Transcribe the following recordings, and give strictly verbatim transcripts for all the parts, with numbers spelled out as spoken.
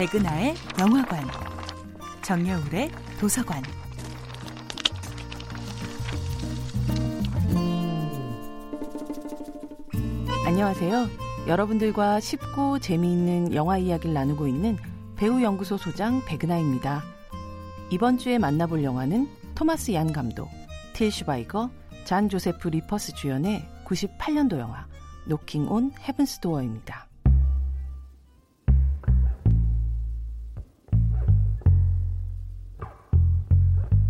백은하의 영화관, 정여울의 도서관. 안녕하세요. 여러분들과 쉽고 재미있는 영화 이야기를 나누고 있는 배우연구소 소장 백은하입니다. 이번 주에 만나볼 영화는 토마스 얀 감독, 틸 슈바이거, 잔 조세프 리퍼스 주연의 구십팔 년도 영화 노킹 온 헤븐스 도어입니다.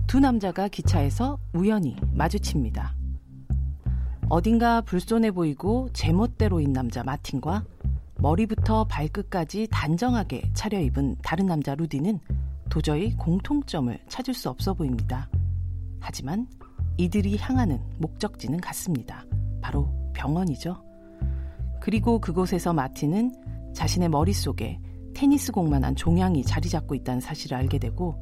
두 남자가 기차에서 우연히 마주칩니다. 어딘가 불손해 보이고 제멋대로인 남자 마틴과 머리부터 발끝까지 단정하게 차려입은 다른 남자 루디는 도저히 공통점을 찾을 수 없어 보입니다. 하지만 이들이 향하는 목적지는 같습니다. 바로 병원이죠. 그리고 그곳에서 마틴은 자신의 머릿속에 테니스공만한 종양이 자리 잡고 있다는 사실을 알게 되고,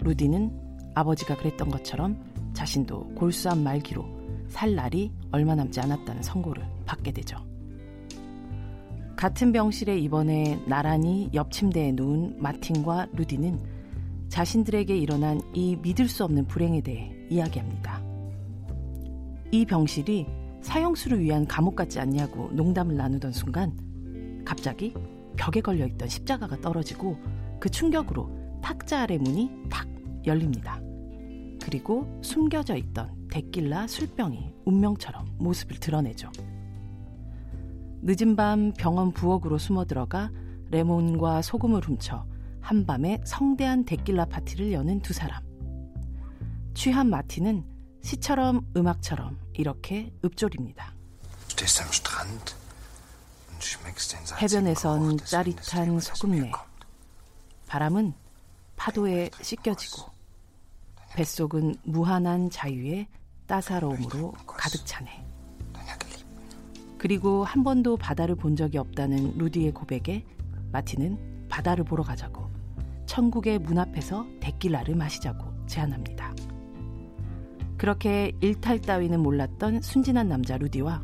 루디는 아버지가 그랬던 것처럼 자신도 골수암 말기로 살 날이 얼마 남지 않았다는 선고를 받게 되죠. 같은 병실에 입원해 나란히 옆 침대에 누운 마틴과 루디는 자신들에게 일어난 이 믿을 수 없는 불행에 대해 이야기합니다. 이 병실이 사형수를 위한 감옥 같지 않냐고 농담을 나누던 순간 갑자기 벽에 걸려있던 십자가가 떨어지고 그 충격으로 탁자 아래 문이 탁 열립니다. 그리고 숨겨져 있던 데킬라 술병이 운명처럼 모습을 드러내죠. 늦은 밤 병원 부엌으로 숨어들어가 레몬과 소금을 훔쳐 한밤에 성대한 데킬라 파티를 여는 두 사람. 취한 마틴은 시처럼 음악처럼 이렇게 읊조립니다. 해변에선 짜릿한 소금내, 바람은 파도에 씻겨지고 뱃속은 무한한 자유의 따사로움으로 가득 차네. 그리고 한 번도 바다를 본 적이 없다는 루디의 고백에 마틴은 바다를 보러 가자고, 천국의 문 앞에서 데킬라를 마시자고 제안합니다. 그렇게 일탈 따위는 몰랐던 순진한 남자 루디와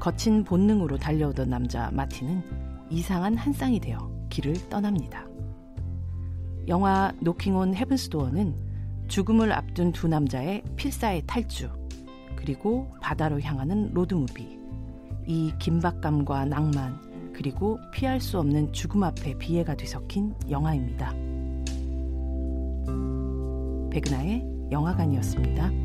거친 본능으로 달려오던 남자 마틴은 이상한 한 쌍이 되어 길을 떠납니다. 영화 노킹 온 헤븐스 도어는 죽음을 앞둔 두 남자의 필사의 탈주, 그리고 바다로 향하는 로드무비, 이 긴박감과 낭만, 그리고 피할 수 없는 죽음 앞에 비애가 뒤섞인 영화입니다. 백은하의 영화관이었습니다.